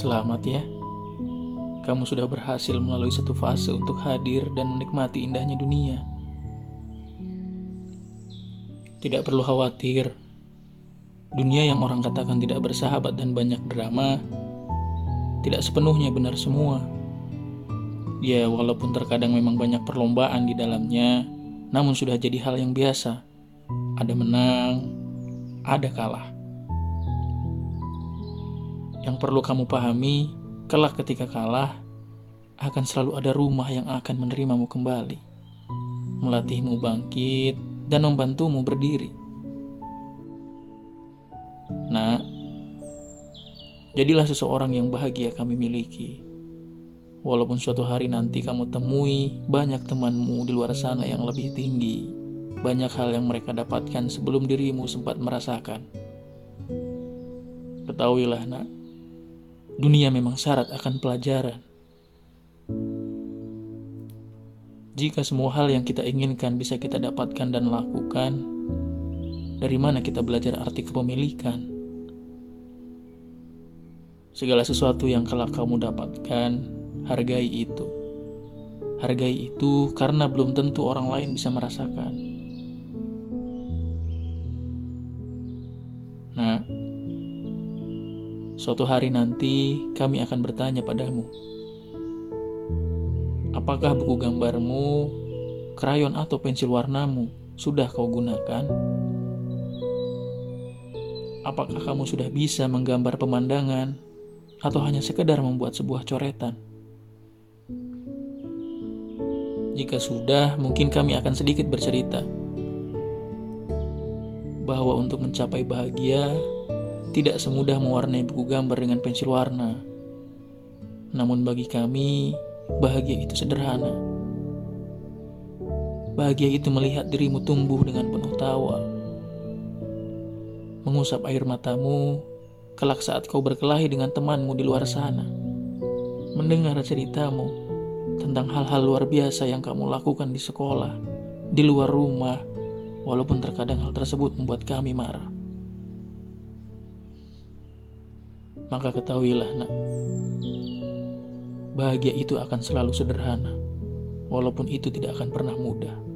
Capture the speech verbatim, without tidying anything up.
Selamat ya. Kamu sudah berhasil melalui satu fase untuk hadir dan menikmati indahnya dunia. Tidak perlu khawatir. Dunia yang orang katakan tidak bersahabat dan banyak drama, tidak sepenuhnya benar semua. Ya, walaupun terkadang memang banyak perlombaan di dalamnya, namun sudah jadi hal yang biasa. Ada menang, ada kalah. Yang perlu kamu pahami, kelak ketika kalah, akan selalu ada rumah yang akan menerimamu kembali, melatihmu bangkit, dan membantumu berdiri. Nak, jadilah seseorang yang bahagia kami miliki. Walaupun suatu hari nanti kamu temui banyak temanmu di luar sana yang lebih tinggi, banyak hal yang mereka dapatkan sebelum dirimu sempat merasakan. Ketahuilah nak, dunia memang syarat akan pelajaran. Jika semua hal yang kita inginkan bisa kita dapatkan dan lakukan, dari mana kita belajar arti kepemilikan? Segala sesuatu yang kelak kamu dapatkan, hargai itu. Hargai itu karena belum tentu orang lain bisa merasakan. Nah, suatu hari nanti kami akan bertanya padamu, apakah buku gambarmu, krayon atau pensil warnamu sudah kau gunakan? Apakah kamu sudah bisa menggambar pemandangan? Atau hanya sekedar membuat sebuah coretan? Jika sudah, mungkin kami akan sedikit bercerita bahwa untuk mencapai bahagia tidak semudah mewarnai buku gambar dengan pensil warna. Namun bagi kami, bahagia itu sederhana. Bahagia itu melihat dirimu tumbuh dengan penuh tawa, mengusap air matamu kelak saat kau berkelahi dengan temanmu di luar sana, mendengar ceritamu tentang hal-hal luar biasa yang kamu lakukan di sekolah, di luar rumah, walaupun terkadang hal tersebut membuat kami marah. Maka ketahuilah nak, bahagia itu akan selalu sederhana, walaupun itu tidak akan pernah mudah.